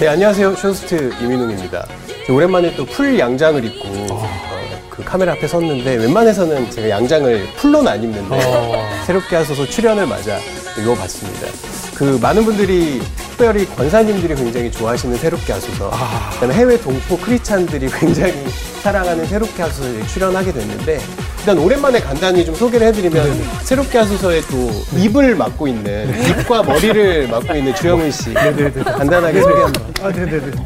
네, 안녕하세요. 쇼호스트 이민웅입니다. 오랜만에 또 풀 양장을 입고 그 카메라 앞에 섰는데 웬만해서는 제가 양장을 풀로는 안 입는데 새롭게 하셔서 출연을 맞아 입어봤습니다. 그 많은 분들이 특별히 권사님들이 굉장히 좋아하시는 새롭게 하소서, 그다음에 해외 동포 크리스찬들이 굉장히 사랑하는 새롭게 하소서에 출연하게 됐는데, 일단 오랜만에 간단히 좀 소개를 해드리면 새롭게 하소서에 또 입을 맡고 있는, 입과 머리를 맡고 있는 주영훈 씨, 간단하게 소개 한번.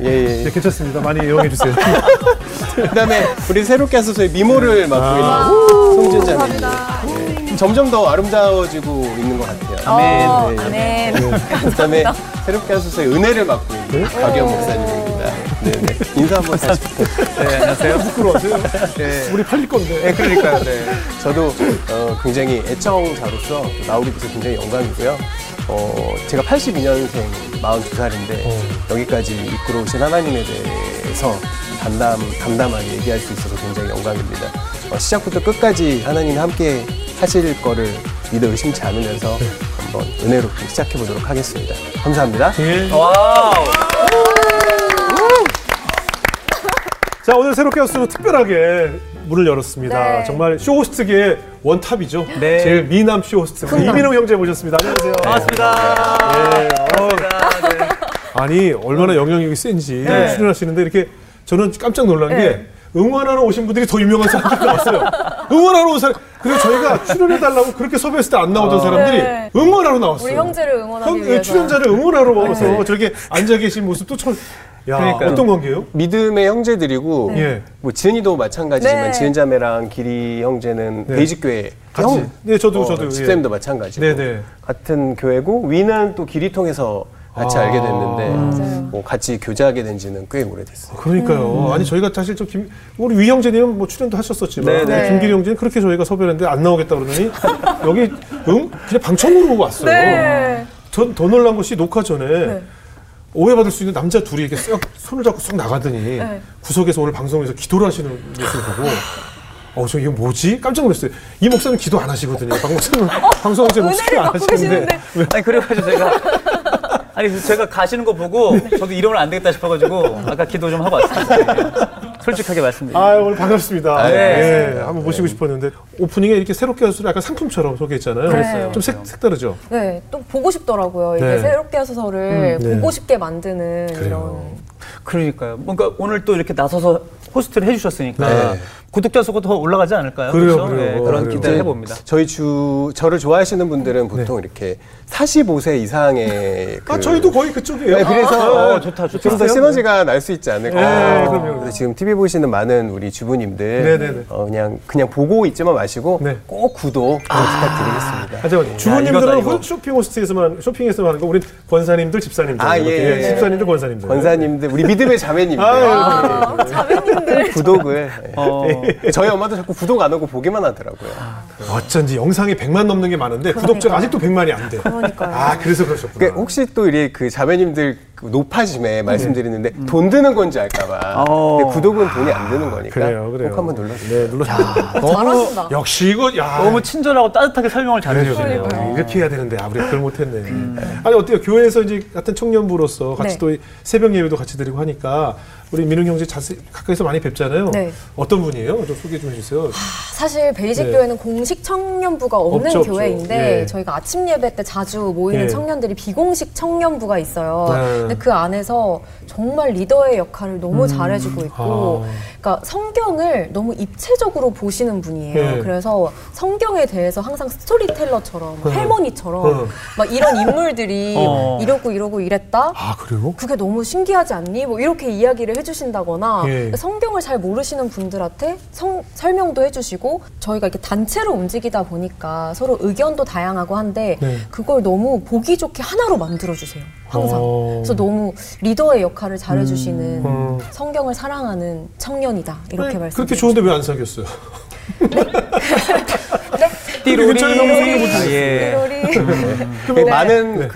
예, 예. 네, 괜찮습니다. 많이 이용해 주세요. 그다음에 우리 새롭게 하소서의 미모를 맡고 있는 송진자님. 점점 더 아름다워지고 있는 것 같아요. 아멘. 네. 그다음에 새롭게 하소서의 은혜를 맡고 있는 박영 목사님입니다. 네네. 인사 한번 다시. 네, 안녕하세요. 부끄러워요. 네. 우리 팔릴 건데. 네, 그러니까요. 네. 저도 굉장히 애청자로서 나오게 돼서 굉장히 영광이고요. 제가 82년생 42살인데 여기까지 이끌어 오신 하나님에 대해서 담담하게 얘기할 수 있어서 굉장히 영광입니다. 시작부터 끝까지 하나님 함께 하실 거를 믿어 의심치 않으면서 한번 은혜롭게 시작해 보도록 하겠습니다. 감사합니다. 예. 와우. 자, 오늘 새롭게 하소서 특별하게 문을 열었습니다. 네. 정말 쇼호스트계의 원탑이죠. 네. 제일 미남 쇼호스트 이민웅 형제 모셨습니다. 안녕하세요. 반갑습니다. 네. 반갑습니다. 네. 아니, 얼마나 영향력이 센지 출연하시는데 이렇게 저는 깜짝 놀란 게 응원하러 오신 분들이 더 유명한 사람들이 나왔어요. 응원하러 온 사람. 그리고 저희가 출연해달라고 그렇게 섭외했을 때 안 나오던 사람들이 응원하러 나왔어요. 우리 형제를 응원하기 위해서. 출연자를 응원하러 와서 저렇게 앉아 계신 모습도 참. 야, 그러니까요. 어떤 관계예요? 믿음의 형제들이고, 뭐 지은이도 마찬가지지만 지은 자매랑 기리 형제는 베이직 교회 같이. 형, 네, 저도 집사님도 마찬가지고 같은 교회고, 위는 또 기리 통해서 같이 알게 됐는데 뭐 같이 교제하게 된 지는 꽤 오래됐어요. 그러니까요. 아니, 저희가 사실 좀 우리 위 형제님은 뭐 출연도 하셨었지만 김기리 형제는 그렇게 저희가 섭외했는데 안 나오겠다 그러더니 여기 그냥 방청으로 왔어요. 전 더 놀란 것이 녹화 전에 오해받을 수 있는 남자 둘이 이렇게 쓱 손을 잡고 쏙 나가더니 구석에서 오늘 방송에서 기도를 하시는 모습을 보고 저 이거 뭐지? 깜짝 놀랐어요. 이 목사는 기도 안 하시거든요. 박 목사는 방송할 때 목소리 안 하시는데. 아니, 그래가지고 제가 가시는 거 보고 저도 이러면 안 되겠다 싶어가지고 아까 기도 좀 하고 왔습니다. 솔직하게 말씀드립니다. 아, 오늘 반갑습니다. 한번 모시고 싶었는데 오프닝에 이렇게 새롭게 하소서 약간 상품처럼 소개했잖아요. 좀 색다르죠? 네, 또 보고 싶더라고요. 이렇게 새롭게 하소서를 보고 싶게 만드는 이런. 그러니까요. 뭔가 오늘 또 이렇게 나서서 호스트를 해주셨으니까 구독자 수가 더 올라가지 않을까요? 그렇죠. 네, 그런 기대를 해봅니다. 저를 좋아하시는 분들은 보통 이렇게 45세 이상의 저희도 거의 그쪽이에요. 네, 그래서 좋다. 좀 더 시너지가 날 수 있지 않을까. 그럼요. 지금 TV 보시는 많은 우리 주부님들 그냥 보고 있지만 마시고 꼭 구독 부탁드리겠습니다. 주부님들은 쇼핑에서만 하는 거, 우리 권사님들, 집사님들. 집사님들, 권사님들. 권사님들, 우리 믿음의 자매님들. 자매님들. 구독을. 저희 엄마도 자꾸 구독 안 하고 보기만 하더라고요. 어쩐지 영상이 100만 넘는 게 많은데 구독자가 아직도 100만이 안 돼. 그러니까요. 그래서 그러셨구나. 그러니까 혹시 또 우리 그 자매님들 높아짐에 말씀드리는데 돈 드는 건지 알까봐. 근데 구독은 돈이 안 드는 거니까. 그래요. 꼭 한번 눌러주세요. 네, 눌러주세요. 잘하신다. 역시 이거, 너무 친절하고 따뜻하게 설명을 잘해주시네요. 이렇게 해야 되는데, 우리가 그걸 못했네. 아니, 어때요? 교회에서 이제 같은 청년부로서 같이 또 새벽 예배도 같이 드리고 하니까 우리 민웅 형제 가까이서 많이 뵙잖아요. 어떤 분이에요? 좀 소개 좀 해주세요. 사실 베이직 교회는 공식 청년부가 없는 교회인데 저희가 아침 예배 때 자주 모이는 청년들이 비공식 청년부가 있어요. 근데 그 안에서 정말 리더의 역할을 너무 잘해주고 있고, 그러니까 성경을 너무 입체적으로 보시는 분이에요. 그래서 성경에 대해서 항상 스토리텔러처럼 할머니처럼 막 이런 인물들이 이러고 이랬다. 그래요? 그게 너무 신기하지 않니? 뭐 이렇게 이야기를 해주신다거나 성경을 잘 모르시는 분들한테 설명도 해주시고, 저희가 이렇게 단체로 움직이다 보니까 서로 의견도 다양하고 한데 그걸 너무 보기 좋게 하나로 만들어주세요. 항상. 그래서 너무 리더의 역할을 잘해주시는 성경을 사랑하는 청년이다, 이렇게 말씀드렸습니다. 그렇게 좋은데 왜 안 사귀었어요? 띠로리. 많은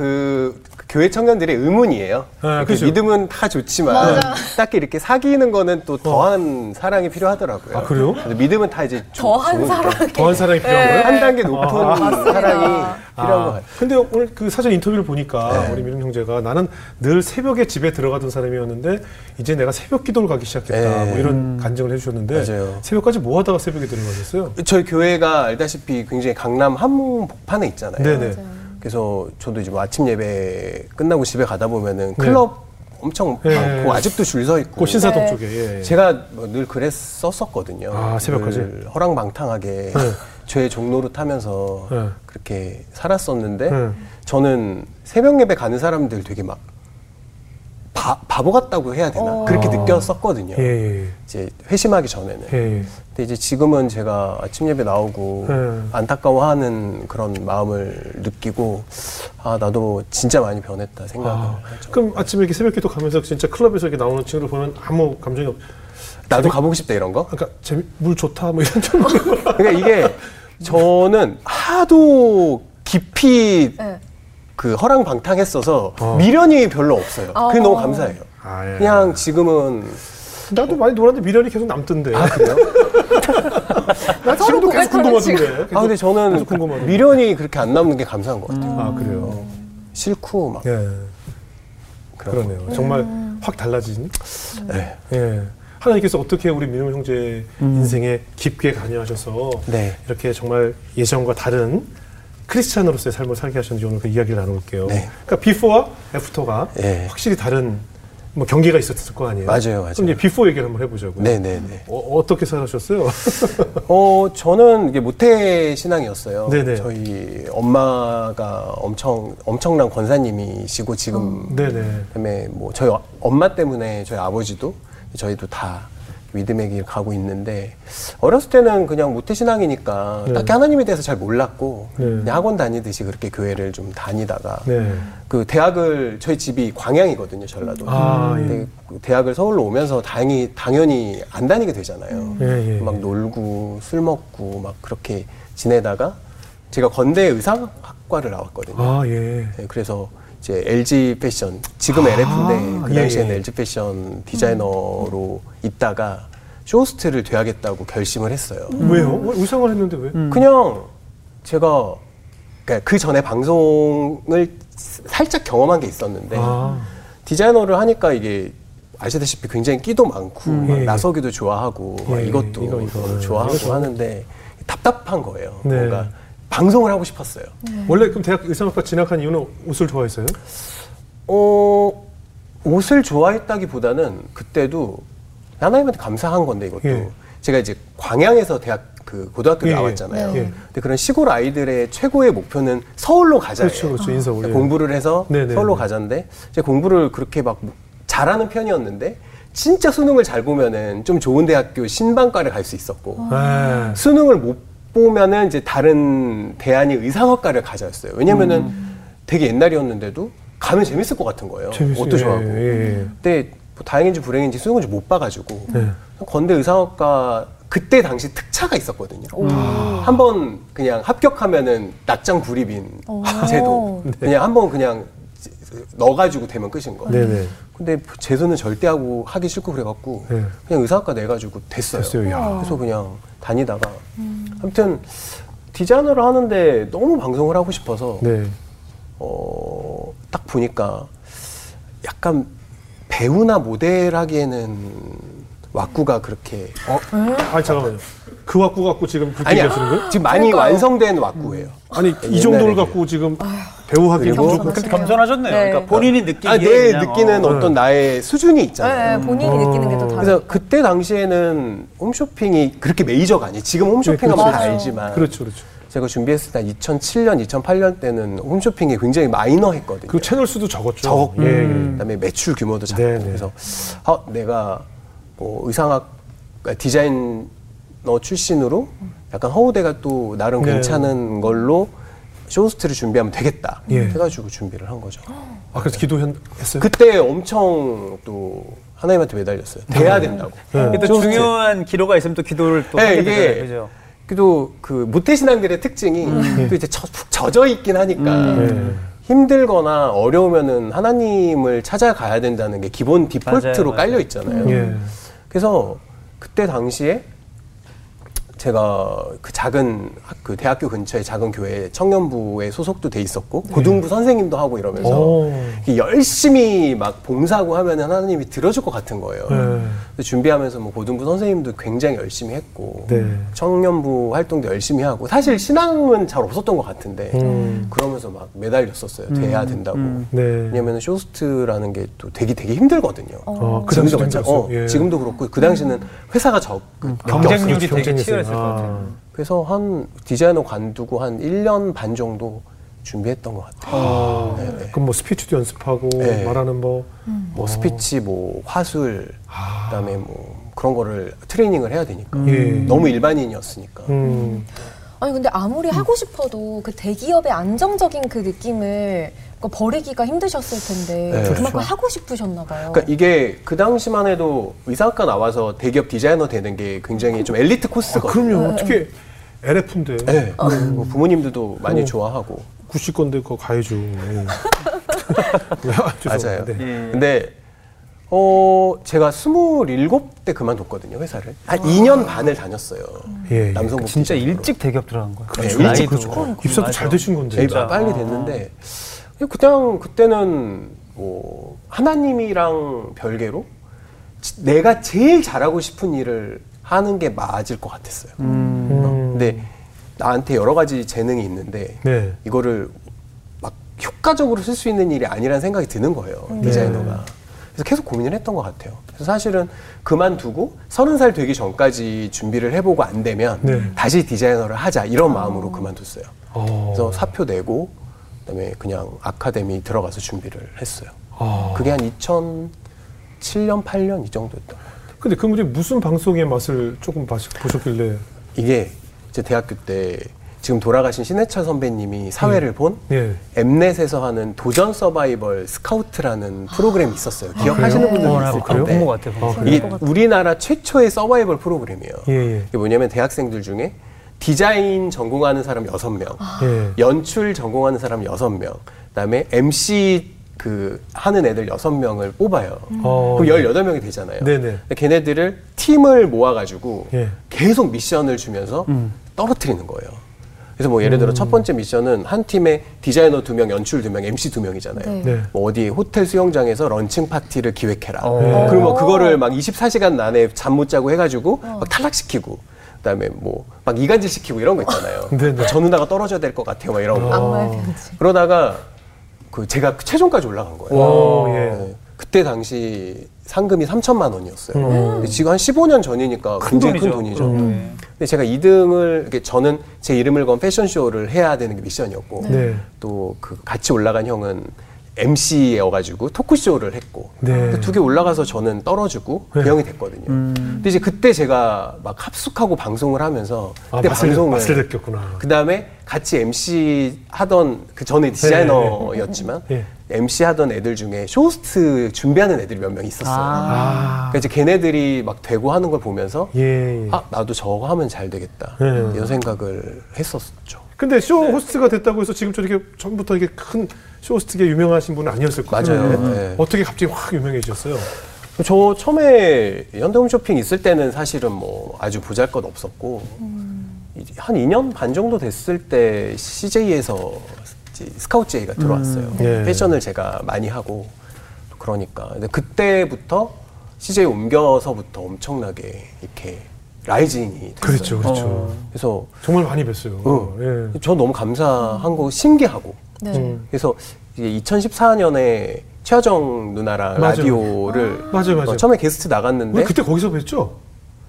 교회 청년들의 의문이에요. 아, 그렇죠. 믿음은 다 좋지만 맞아. 딱히 이렇게 사귀는 거는 또 더한 사랑이 필요하더라고요. 아, 그래요? 믿음은 다 이제 더한 사랑, 더한 사랑이 필요한 거예요? 한 단계 높은 사랑이 필요한 것 같아요. 근데 오늘 그 사전 인터뷰를 보니까 우리 민웅 형제가 나는 늘 새벽에 집에 들어가던 사람이었는데 이제 내가 새벽 기도를 가기 시작했다. 뭐 이런 간증을 해주셨는데 맞아요. 새벽까지 뭐 하다가 새벽에 들어가셨어요? 저희 교회가 알다시피 굉장히 강남 한문 복판에 있잖아요. 네네. 그래서 저도 이제 뭐 아침 예배 끝나고 집에 가다 보면은 클럽 네. 엄청 많고 아직도 줄 서 있고 신사동 쪽에 제가 뭐 늘 그랬었거든요. 아, 새벽까지 허랑방탕하게 죄의 종로로 타면서 그렇게 살았었는데 저는 새벽 예배 가는 사람들 되게 막 바보 같다고 해야 되나 그렇게 느꼈었거든요. 이제 회심하기 전에는. 근데 이제 지금은 제가 아침 예배 나오고 안타까워하는 그런 마음을 느끼고 아 나도 진짜 많이 변했다 생각을 하죠. 그럼 아침에 이렇게 새벽기도 가면서 진짜 클럽에서 이렇게 나오는 친구를 보면 아무 감정이 없. 나도 가보고 싶다 이런 거? 그러니까 물 좋다 뭐 이런 좀. 그러니까 이게 저는 하도 깊이. 그 허랑방탕했어서 미련이 별로 없어요. 그게 너무 감사해요. 아, 예. 그냥 지금은 나도 많이 놀았는데 미련이 계속 남던데. 아 그래요? 나 지금도 계속 궁금하던데. 아 근데 저는 미련이 그렇게 안 남는 게 감사한 것 같아요. 아 그래요. 싫고 막. 예. 그러네요. 정말 확 달라지니? 네. 예. 하나님께서 어떻게 우리 민웅 형제의 인생에 깊게 관여하셔서 이렇게 정말 예전과 다른 크리스찬으로서의 삶을 살게 하셨는지 오늘 그 이야기를 나눌게요. 네. 그러니까 비포와 애프터가 확실히 다른 뭐 경계가 있었을 거 아니에요. 맞아요, 맞아요. 그럼 이제 비포 얘기를 한번 해보자고요. 네네네. 어떻게 살아셨어요? 저는 이게 모태 신앙이었어요. 네네. 저희 엄마가 엄청난 권사님이시고 지금 네네. 그다음에 뭐 저희 엄마 때문에 저희 아버지도 저희도 다. 믿음의 길 가고 있는데 어렸을 때는 그냥 모태신앙이니까 딱히 하나님에 대해서 잘 몰랐고 그냥 학원 다니듯이 그렇게 교회를 좀 다니다가 그 대학을 저희 집이 광양이거든요 전라도. 아, 근데 대학을 서울로 오면서 당연히 안 다니게 되잖아요. 막 놀고 술 먹고 막 그렇게 지내다가 제가 건대 의상학과를 나왔거든요. 아, 예. 네, 그래서 이제 LG 패션, 지금 LF인데 그 당시에는 LG 패션 디자이너로 있다가 쇼호스트를 돼야겠다고 결심을 했어요. 왜요? 의상을 했는데 왜? 그냥 제가 그 전에 방송을 살짝 경험한 게 있었는데 디자이너를 하니까 이게 아시다시피 굉장히 끼도 많고 막 나서기도 좋아하고 막 이것도 이거 좋아하고 하는데 답답한 거예요. 뭔가 방송을 하고 싶었어요. 원래 그럼 대학 의상학과 진학한 이유는 옷을 좋아했어요? 옷을 좋아했다기보다는 그때도 하나님한테 감사한 건데 이것도 제가 이제 광양에서 고등학교를 나왔잖아요. 근데 그런 시골 아이들의 최고의 목표는 서울로 가자예요. 그렇죠, 인서울. 공부를 해서 서울로 가자인데 제가 공부를 그렇게 막 잘하는 편이었는데. 진짜 수능을 잘 보면은 좀 좋은 대학교 신방과를 갈 수 있었고 수능을 못 보면은 이제 다른 대안이 의상학과를 가자였어요. 왜냐면은 되게 옛날이었는데도 가면 재밌을 것 같은 거예요. 옷도 좋아하고. 근데 뭐 다행인지 불행인지 수능을 좀 못 봐가지고 건대 의상학과 그때 당시 특차가 있었거든요. 한번 그냥 합격하면은 낙장 구립인 제도. 그냥 한번 그냥 넣어가지고 되면 끝인 거. 근데 재수는 절대 하기 싫고 그래갖고 그냥 의사학과 내가지고 됐어요. 그래서 그냥 다니다가 아무튼 디자이너를 하는데 너무 방송을 하고 싶어서 딱 보니까 약간 배우나 모델 하기에는 왁구가 그렇게 아니 잠깐만요. 그 왁구 갖고 지금 그렇게 얘기하시는 거예요? 지금 많이 그러니까요. 완성된 왁구예요. 아니 이 정도를 갖고 지금 배우하기에 무조건 겸손하셨네요. 그러니까 본인이 느끼기에 내 느끼는 어떤 나의 수준이 있잖아요. 본인이 느끼는 게 또 다르죠. 그래서 그때 당시에는 홈쇼핑이 그렇게 메이저가 아니에요. 지금 홈쇼핑은 다 알지만 그렇죠. 제가 준비했을 때 2007년, 2008년 때는 홈쇼핑이 굉장히 마이너했거든요. 그리고 채널 수도 적었고 그다음에 매출 규모도 작고 그래서 내가 뭐 디자인 너 출신으로 약간 허우대가 또 나름 괜찮은 걸로 쇼호스트를 준비하면 되겠다 해가지고 준비를 한 거죠. 아 그래서 기도했어요? 그때 엄청 또 하나님한테 매달렸어요. 돼야 된다고. 또 중요한 기도가 있으면 또 기도를 또 하게 되잖아요. 그죠? 기도 그 모태신앙들의 특징이 또 이제 푹 젖어 있긴 하니까 힘들거나 어려우면은 하나님을 찾아가야 된다는 게 기본 디폴트로 맞아요. 깔려 있잖아요. 예. 그래서 그때 당시에 제가 그 작은 그 대학교 근처에 작은 교회 청년부에 소속도 돼 있었고 예. 고등부 선생님도 하고 이러면서 오. 열심히 막 봉사하고 하면은 하나님이 들어줄 것 같은 거예요. 예. 준비하면서 뭐 고등부 선생님도 굉장히 열심히 했고 네. 청년부 활동도 열심히 하고 사실 신앙은 잘 없었던 것 같은데 그러면서 막 매달렸었어요. 돼야 된다고. 네. 왜냐면은 쇼스트라는 게 또 되게 힘들거든요. 그 당시도 예. 지금도 그렇고 그 당시는 회사가 경쟁률이 되게 치열했을 것 같아요. 그래서 한 디자이너 관두고 한 1년 반 정도 준비했던 것 같아요. 그럼 뭐 스피치도 연습하고 네. 말하는 뭐 스피치, 뭐 화술, 그다음에 뭐 그런 거를 트레이닝을 해야 되니까 예. 너무 일반인이었으니까. 아니 근데 아무리 하고 싶어도 그 대기업의 안정적인 그 느낌을 버리기가 힘드셨을 텐데 네, 그만큼 그렇죠. 하고 싶으셨나 봐요. 그러니까 이게 그 당시만 해도 의사학과 나와서 대기업 디자이너 되는 게 굉장히 좀 엘리트 코스거든요. 아, 그럼요. 네. 특히 LF인데. 네. 뭐 부모님들도 많이 좋아하고. 구씨 건데 그거 가해줘. 맞아요. 네. 근데 제가 27대 그만뒀거든요, 회사를. 한 2년 반을 다녔어요. 예, 남성복 진짜 디자인으로. 일찍 대기업 들어간 거예요. 그렇죠. 네, 일찍 그렇죠. 입사도 잘 되신 건데. 진짜. 빨리 됐는데 그때는 뭐 하나님이랑 별개로 내가 제일 잘하고 싶은 일을 하는 게 맞을 것 같았어요. 근데 나한테 여러 가지 재능이 있는데 네. 이거를 막 효과적으로 쓸 수 있는 일이 아니라는 생각이 드는 거예요. 디자이너가. 그래서 계속 고민을 했던 것 같아요. 그래서 사실은 그만두고 30살 되기 전까지 준비를 해보고 안 되면 네. 다시 디자이너를 하자 이런 마음으로 그만뒀어요. 그래서 사표 내고 그다음에 그냥 아카데미 들어가서 준비를 했어요. 그게 한 2007년, 8년 이 정도였던 것 같아요. 근데 그분이 무슨 방송의 맛을 조금 보셨길래 이게 제 대학교 때 지금 돌아가신 신해철 선배님이 사회를 본 예. 엠넷에서 하는 도전 서바이벌 스카우트라는 프로그램이 있었어요. 기억하시는 분들도 있을 텐데. 본 것 같아요. 이게 우리나라 최초의 서바이벌 프로그램이에요. 예. 이게 뭐냐면 대학생들 중에 디자인 전공하는 사람 6명, 예. 연출 전공하는 사람 6명, 그다음에 MC 하는 애들 6명을 뽑아요. 그럼 18명이 되잖아요. 네네. 걔네들을 팀을 모아가지고 예. 계속 미션을 주면서 떨어뜨리는 거예요. 그래서 뭐 예를 들어 첫 번째 미션은 한 팀에 디자이너 2명, 연출 2명, MC 2명이잖아요. 네. 뭐 어디 호텔 수영장에서 런칭 파티를 기획해라. 그리고 뭐 그거를 막 24시간 안에 잠 못 자고 해가지고 막 탈락시키고, 그다음에 뭐 막 이간질 시키고 이런 거 있잖아요. 뭐 저 누나가 떨어져야 될 것 같아요, 막 이런 거. 그러다가 제가 최종까지 올라간 거예요. 네. 그때 당시 상금이 3,000만 원이었어요. 근데 지금 한 15년 전이니까 굉장히 큰 돈이죠. 근데 제가 2등을, 저는 제 이름을 건 패션쇼를 해야 되는 게 미션이었고 네. 또 같이 올라간 형은 MC여가지고 토크쇼를 했고 네. 2개 올라가서 저는 떨어지고 네. 그 형이 됐거든요. 근데 이제 그때 제가 막 합숙하고 방송을 하면서 그때 맛을 느꼈구나. 그 다음에 같이 MC 하던 저는 디자이너였지만 네. MC 하던 애들 중에 쇼호스트 준비하는 애들이 몇 명 있었어요. 그러니까 이제 걔네들이 막 되고 하는 걸 보면서 아 나도 저거 하면 잘 되겠다 이런 생각을 했었죠. 근데 쇼호스트가 됐다고 해서 지금 저렇게 전부터 이게 큰 쇼호스트계 유명하신 분은 아니었을 거예요. 맞아요. 네. 어떻게 갑자기 확 유명해지셨어요? 저 처음에 현대홈쇼핑 있을 때는 사실은 뭐 아주 보잘것없었고 한 2년 반 정도 됐을 때 CJ에서 스카우트 제의가 들어왔어요. 예. 패션을 제가 많이 하고 그러니까. 근데 그때부터 CJ 옮겨서부터 엄청나게 이렇게 라이징이 됐어요. 그렇죠. 그래서 정말 많이 뵀어요. 예. 저 너무 감사한 거 신기하고. 네. 그래서 이제 2014년에 최하정 누나랑 라디오를 맞아요. 처음에 게스트 나갔는데 우리 그때 거기서 뵀죠?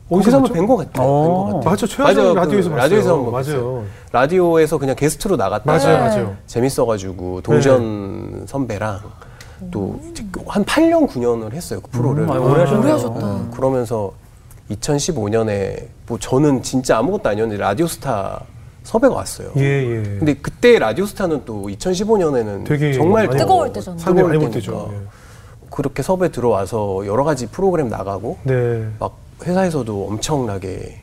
거기서 한번 뵌 것 같아요. 맞죠. 최하정 라디오에서 봤어요. 맞아요. 라디오에서 그냥 게스트로 나갔다. 맞아요. 재밌어가지고 동전 네. 선배랑 또 한 8년, 9년을 했어요. 그 프로를. 오래 하셨다. 그러면서 2015년에 뭐 저는 진짜 아무것도 아니었는데 라디오스타 섭외가 왔어요. 근데 그때 라디오스타는 또 2015년에는 되게 정말 뜨거울 때잖아요. 사람들이 많이 뜨죠. 그렇게 섭외 들어와서 여러 가지 프로그램 나가고 막 회사에서도 엄청나게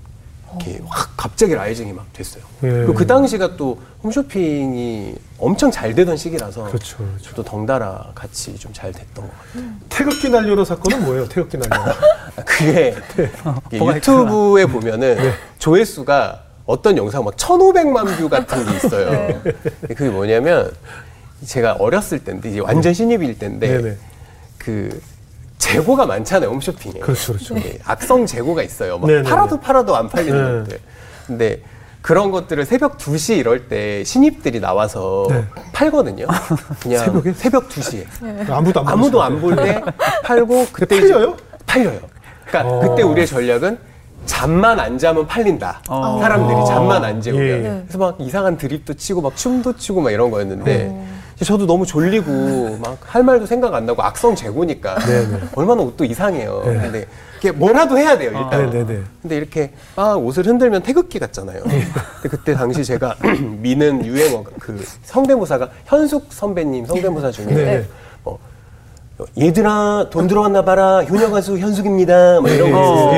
이렇게 확 갑자기 라이징이 막 됐어요. 예. 그 당시가 또 홈쇼핑이 엄청 잘 되던 시기라서 그렇죠, 그렇죠. 저도 덩달아 같이 좀 잘 됐던 것 같아요. 태극기 난료로 사건은 뭐예요? 태극기 난료로? 그게 네. 유튜브에 보면은 네. 조회수가 어떤 영상 막 1,500만 뷰 같은 게 있어요. 네. 그게 뭐냐면 제가 어렸을 때인데 이제 완전 신입일 때인데 네네. 그 재고가 많잖아요, 홈쇼핑에. 그렇죠, 그렇죠. 네. 악성 재고가 있어요. 막 네네네. 팔아도 안 팔리는 것들. 근데 그런 것들을 새벽 2시 이럴 때 신입들이 나와서 네. 팔거든요. 그냥 새벽에? 새벽 2시에. 네. 아무도 안 볼 때 팔고 그때 팔려요? 팔려요. 그러니까 그때 우리의 전략은 잠만 안 자면 팔린다. 사람들이 잠만 안 재우면. 예. 그래서 막 이상한 드립도 치고 막 춤도 추고 막 이런 거였는데 저도 너무 졸리고 막 할 말도 생각 안 나고 악성 재고니까 네네. 얼마나 옷도 이상해요. 네. 근데 이게 뭐라도 해야 돼요, 일단. 근데 이렇게 막 옷을 흔들면 태극기 같잖아요. 근데 그때 당시 제가 미는 유행어 그 성대모사가 현숙 선배님 성대모사 중에 네네. 얘들아 돈 들어왔나 봐라 효녀 가수 현숙입니다 막 이런 거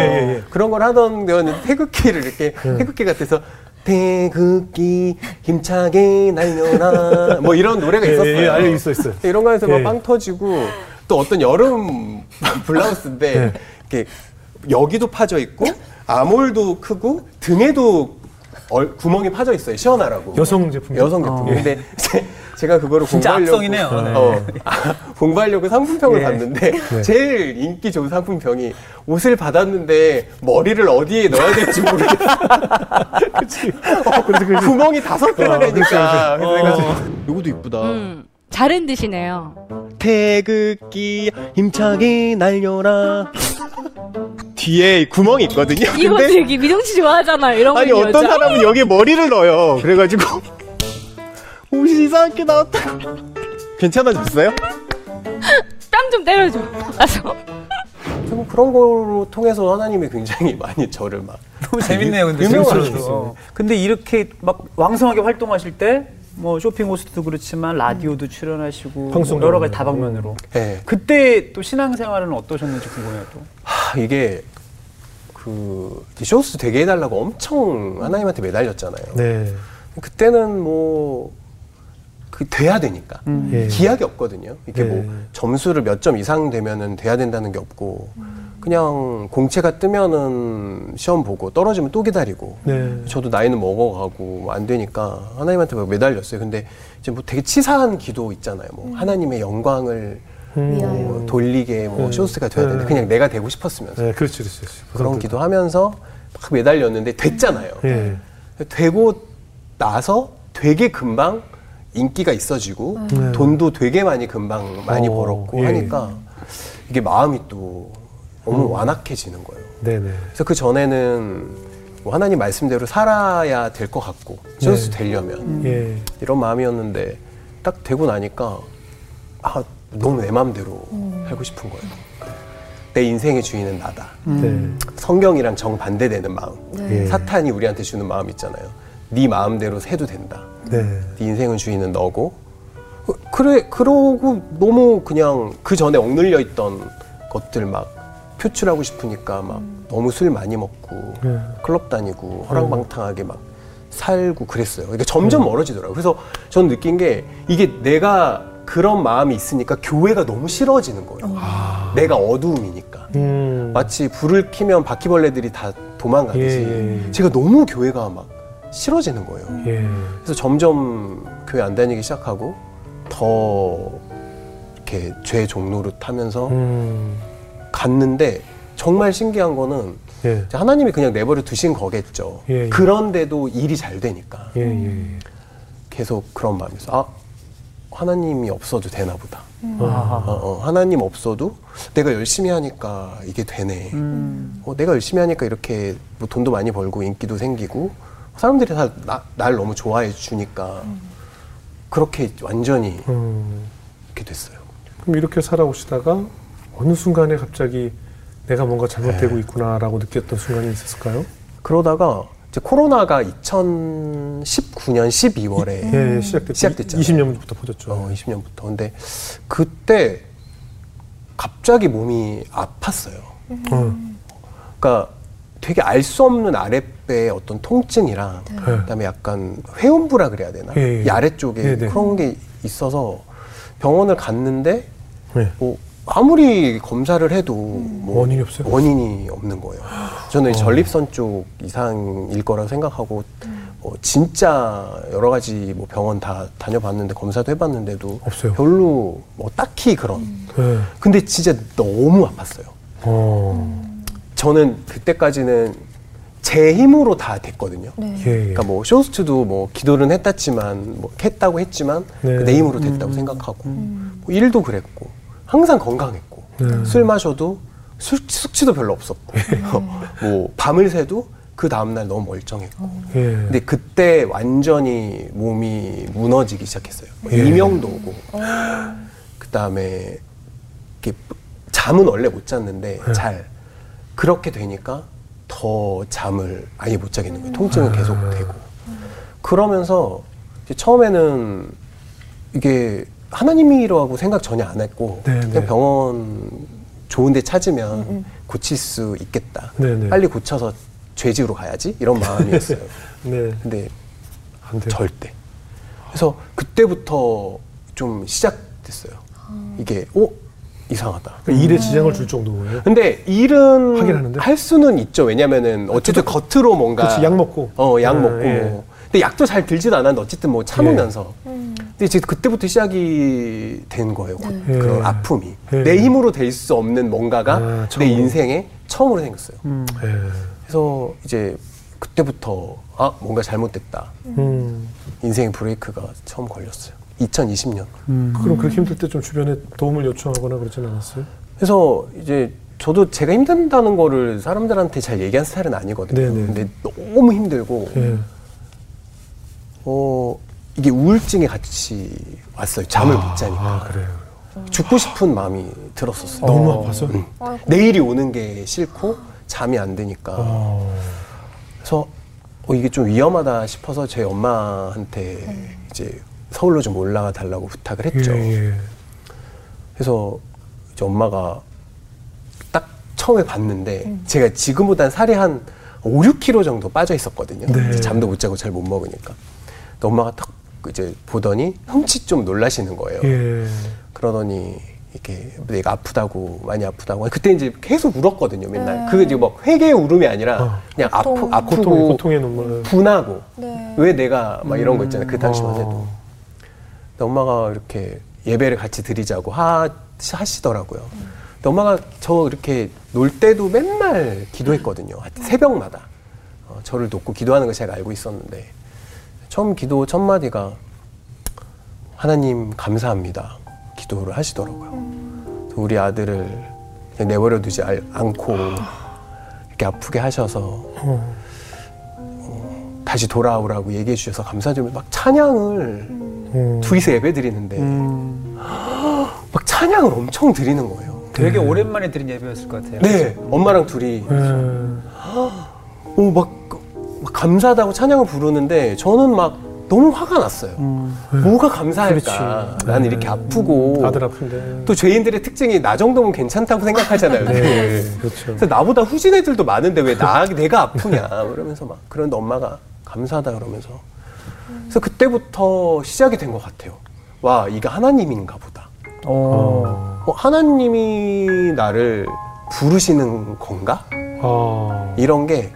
그런 걸 하던 데는 태극기를 이렇게 태극기 같아서 태극기 힘차게 날려라 뭐 이런 노래가 있었어요. 예, 예, 있어요. 이런 거에서 막 빵 터지고 또 어떤 여름 블라우스인데 이렇게 여기도 파져 있고 암홀도 크고 등에도 구멍이 파져 있어요. 시원하라고. 여성 제품. 근데 제가 그거를 진짜 공부하려고 악성이네요. 공부하려고 상품평을 봤는데 제일 인기 좋은 상품평이 옷을 받았는데 머리를 어디에 넣어야 될지 모르겠어. 그치. 그래서 구멍이 5개나 되니까. 요것도 이쁘다. 잘 흔드시네요. 태극기 힘차게 날려라. 뒤에 구멍이 있거든요. 이거 되게 미정씨 좋아하잖아요. 이런 거. 아니 어떤 사람은 여기에 머리를 넣어요. 그래가지고 옷이 이상하게 나왔다. 괜찮아졌어요? 땀 좀 때려줘. 가서. 그런 거로 통해서 하나님이 굉장히 많이 저를 막 너무 재밌네요. 근데 유명하셨어요. 근데 이렇게 막 왕성하게 활동하실 때 뭐 쇼핑 호스트도 그렇지만 라디오도 출연하시고 방송 여러 가지 다방면으로. 네. 그때 또 신앙생활은 어떠셨는지 궁금해요. 또. 이게 그 쇼호스트 되게 해달라고 엄청 하나님한테 매달렸잖아요. 네. 그때는 뭐 그 돼야 되니까 기약이 없거든요. 이게 뭐 점수를 몇 점 이상 되면은 돼야 된다는 게 없고 그냥 공채가 뜨면은 시험 보고 떨어지면 또 기다리고 저도 나이는 먹어가고 안 되니까 하나님한테 막 매달렸어요. 근데 이제 뭐 되게 치사한 기도 있잖아요. 뭐 하나님의 영광을 뭐 돌리게 뭐 쇼호스트가 돼야 되는데 그냥 내가 되고 싶었으면서 그렇죠. 그런 기도하면서 막 매달렸는데 됐잖아요. 되고 나서 되게 금방 인기가 있어지고 돈도 되게 많이 금방 많이 벌었고 하니까 이게 마음이 또 너무 완악해지는 거예요. 그래서 그 전에는 뭐 하나님 말씀대로 살아야 될 것 같고 쇼호스트 되려면 이런 마음이었는데 딱 되고 나니까 너무 내 마음대로 살고 싶은 거예요. 내 인생의 주인은 나다. 성경이랑 정반대되는 마음. 사탄이 우리한테 주는 마음 있잖아요. 네 마음대로 해도 된다. 네 인생의 주인은 너고. 그래, 그러고 너무 그냥 그 전에 억눌려 있던 것들 막 표출하고 싶으니까 막 너무 술 많이 먹고 클럽 다니고 허랑방탕하게 막 살고 그랬어요. 그러니까 점점 멀어지더라고요. 그래서 저는 느낀 게 이게 내가 그런 마음이 있으니까 교회가 너무 싫어지는 거예요. 내가 어두움이니까. 마치 불을 켜면 바퀴벌레들이 다 도망가듯이 제가 너무 교회가 막 싫어지는 거예요. 그래서 점점 교회 안 다니기 시작하고 더 이렇게 죄 종로로 타면서 갔는데 정말 신기한 거는 하나님이 그냥 내버려 두신 거겠죠. 그런데도 일이 잘 되니까 계속 그런 마음이었어요. 하나님이 없어도 되나 보다. 하나님 없어도 내가 열심히 하니까 이게 되네. 내가 열심히 하니까 이렇게 뭐 돈도 많이 벌고 인기도 생기고 사람들이 다 날 너무 좋아해 주니까 그렇게 완전히 이렇게 됐어요. 그럼 이렇게 살아오시다가 어느 순간에 갑자기 내가 뭔가 잘못되고 있구나라고 느꼈던 순간이 있었을까요? 그러다가 이제 코로나가 2019년 12월에 시작됐잖아요. 20년부터 퍼졌죠. 20년부터. 근데 그때 갑자기 몸이 아팠어요. 그러니까 되게 알 수 없는 아랫배의 어떤 통증이랑 네. 그다음에 약간 회음부라 그래야 되나? 예, 예. 이 아래쪽에 예, 네. 그런 게 있어서 병원을 갔는데 네. 뭐 아무리 검사를 해도 뭐 원인이 없어요? 원인이 없는 거예요. 저는 전립선 쪽 이상일 거라고 생각하고 진짜 여러 가지 뭐 병원 다 다녀봤는데 검사도 해봤는데도 없어요. 별로 뭐 딱히 그런 네. 근데 진짜 너무 아팠어요. 저는 그때까지는 제 힘으로 다 됐거든요. 네. 예, 예. 그러니까 뭐 쇼호스트도 뭐 기도는 했다지만 뭐 했다고 했지만 네. 내 힘으로 됐다고 생각하고 뭐 일도 그랬고 항상 건강했고 네. 술 마셔도 숙취도 별로 없었고 뭐 밤을 새도 그 다음날 너무 멀쩡했고 예. 근데 그때 완전히 몸이 무너지기 시작했어요. 예. 이명도 오고 그 다음에 잠은 원래 못 잤는데 예. 잘 그렇게 되니까 더 잠을 아예 못 자겠는 거예요. 통증은 계속 되고 그러면서 이제 처음에는 이게 하나님이라고 생각 전혀 안 했고 네네. 그냥 병원 좋은 데 찾으면 고칠 수 있겠다. 네네. 빨리 고쳐서 죄지으러 가야지 이런 마음이었어요. 네. 근데 안 돼요. 절대. 그래서 그때부터 좀 시작됐어요. 이게 이상하다. 그러니까 일에 지장을 줄 정도예요? 근데 일은 하긴 하는데? 할 수는 있죠. 왜냐면은 어쨌든 겉으로 뭔가 그렇지, 약 먹고. 약 먹고. 예. 뭐. 근데 약도 잘 들지도 않았는데 어쨌든 뭐 참으면서. 예. 근데 지금 그때부터 시작이 된 거예요. 예. 그런 아픔이. 예. 내 힘으로 될 수 없는 뭔가가 내 인생에 처음으로 생겼어요. 그래서 이제 그때부터 뭔가 잘못됐다. 인생의 브레이크가 처음 걸렸어요. 2020년. 그럼 그렇게 힘들 때 좀 주변에 도움을 요청하거나 그러진 않았어요? 그래서 이제 저도 제가 힘든다는 거를 사람들한테 잘 얘기한 스타일은 아니거든요. 네네. 근데 너무 힘들고 네. 이게 우울증에 같이 왔어요. 잠을 못 자니까. 그래요. 죽고 싶은 마음이 들었었어요. 너무 아파서? 응. 내일이 오는 게 싫고 잠이 안 되니까. 그래서 이게 좀 위험하다 싶어서 제 엄마한테 이제 서울로 좀 올라가 달라고 부탁을 했죠. 예, 예. 그래서 이제 엄마가 딱 처음에 봤는데 제가 지금보단 살이 한 5, 6kg 정도 빠져 있었거든요. 네. 잠도 못 자고 잘 못 먹으니까. 근데 엄마가 딱 이제 보더니 흠칫 좀 놀라시는 거예요. 예. 그러더니 이렇게 내가 아프다고 많이 아프다고 그때 이제 계속 울었거든요. 맨날 그게 이제 막 회개의 울음이 아니라 그냥 아프고 고통의 눈물 분하고 네. 왜 내가 막 이런 거 있잖아요. 그 당시만 해도 근데 엄마가 이렇게 예배를 같이 드리자고 하시더라고요. 근데 엄마가 저 이렇게 놀 때도 맨날 기도했거든요. 새벽마다 저를 돕고 기도하는 걸 제가 알고 있었는데 처음 기도 첫 마디가 하나님 감사합니다. 기도를 하시더라고요. 우리 아들을 내버려 두지 않고 이렇게 아프게 하셔서 다시 돌아오라고 얘기해 주셔서 감사드립니다. 막 찬양을 둘이서 예배 드리는데 막 찬양을 엄청 드리는 거예요. 되게 오랜만에 드린 예배였을 것 같아요. 네, 엄마랑 둘이 막 감사하다고 찬양을 부르는데 저는 막 너무 화가 났어요. 뭐가 감사할까? 난 이렇게 아프고 다들 아픈데 또 죄인들의 특징이 나 정도면 괜찮다고 생각하잖아요. 네, 그렇죠. 그래서 나보다 후진 애들도 많은데 왜 내가 아프냐? 그러면서 막 그런데 엄마가 감사하다 그러면서 그래서 그때부터 시작이 된 것 같아요. 와 이게 하나님인가 보다. 하나님이 나를 부르시는 건가? 이런 게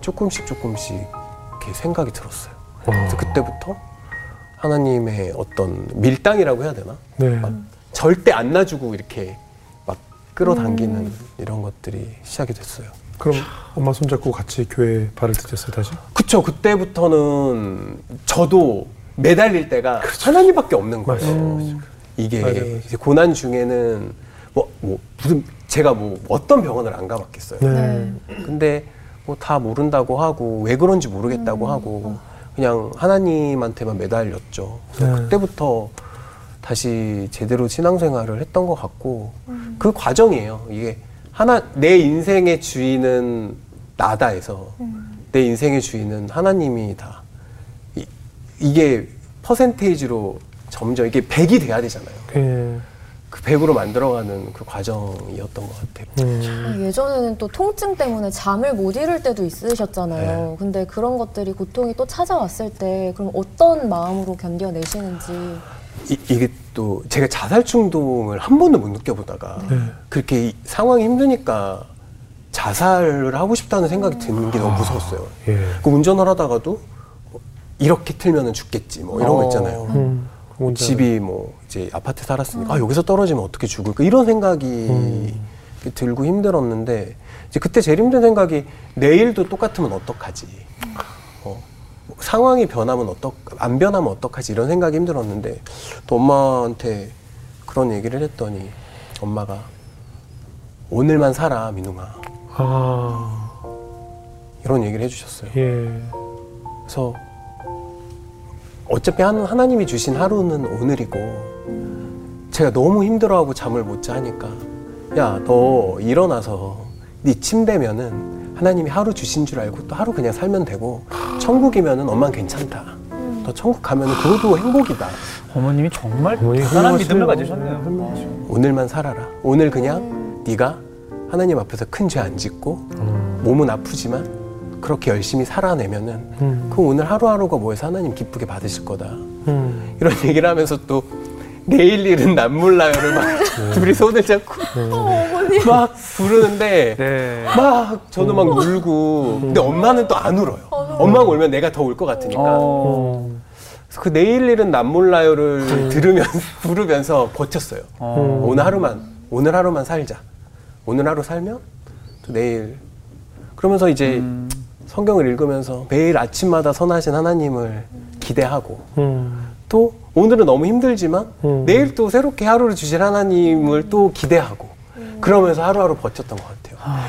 조금씩 이렇게 생각이 들었어요. 그래서 그때부터 하나님의 어떤 밀당이라고 해야 되나? 네. 막 절대 안 놔주고 이렇게 막 끌어당기는 이런 것들이 시작이 됐어요. 그럼 엄마 손잡고 같이 교회에 발을 디뎠어요, 다시? 그쵸. 그때부터는 저도 매달릴 때가 하나님밖에 없는 거예요. 이게 맞아. 고난 중에는 제가 어떤 병원을 안 가봤겠어요. 네. 근데 다 모른다고 하고 왜 그런지 모르겠다고 하고 그냥 하나님한테만 매달렸죠. 그래서 그때부터 다시 제대로 신앙생활을 했던 것 같고 그 과정이에요. 이게 내 인생의 주인은 나다 해서 내 인생의 주인은 하나님이다. 이게 퍼센테이지로 점점 이게 100이 돼야 되잖아요. 그 백으로 만들어가는 그 과정이었던 것 같아요. 예전에는 또 통증 때문에 잠을 못 이룰 때도 있으셨잖아요. 네. 근데 그런 것들이 고통이 또 찾아왔을 때 그럼 어떤 마음으로 견뎌내시는지. 이게 또 제가 자살 충동을 한 번도 못 느껴보다가 네. 그렇게 상황이 힘드니까 자살을 하고 싶다는 생각이 드는 게 너무 무서웠어요. 예. 그 운전을 하다가도 이렇게 틀면은 죽겠지 뭐 이런 거 있잖아요. 집이 뭐 이제 아파트 살았으니까 아, 여기서 떨어지면 어떻게 죽을까 이런 생각이 들고 힘들었는데 이제 그때 제일 힘든 생각이 내일도 똑같으면 어떡하지 상황이 변하면 안 변하면 어떡하지 이런 생각이 힘들었는데 또 엄마한테 그런 얘기를 했더니 엄마가 오늘만 살아 민웅아 아. 이런 얘기를 해주셨어요. 예. 그래서 어차피 하나님이 주신 하루는 오늘이고 제가 너무 힘들어하고 잠을 못 자니까 야, 너 일어나서 네 침대면은 하나님이 하루 주신 줄 알고 또 하루 그냥 살면 되고 천국이면은 엄만 괜찮다. 너 천국 가면은 그것도 행복이다. 어머님이 정말 대단한 믿음을 가지셨네요. 오늘만 살아라. 오늘 그냥 네가 하나님 앞에서 큰 죄 안 짓고 몸은 아프지만 그렇게 열심히 살아내면은 그 오늘 하루하루가 뭐해서 하나님 기쁘게 받으실 거다. 이런 얘기를 하면서 또 내일 일은 남몰라요를 막 둘이 손을 잡고 막 부르는데 네. 막 저는 막 울고 근데 엄마는 또 안 울어요. 엄마가 울면 내가 더 울 것 같으니까. 그래서 그 내일 일은 남몰라요를 부르면서 버텼어요. 오늘 하루만 살자. 오늘 하루 살면 또 내일. 그러면서 이제 성경을 읽으면서 매일 아침마다 선하신 하나님을 기대하고 또 오늘은 너무 힘들지만 내일 또 새롭게 하루를 주실 하나님을 또 기대하고 그러면서 하루하루 버텼던 것 같아요.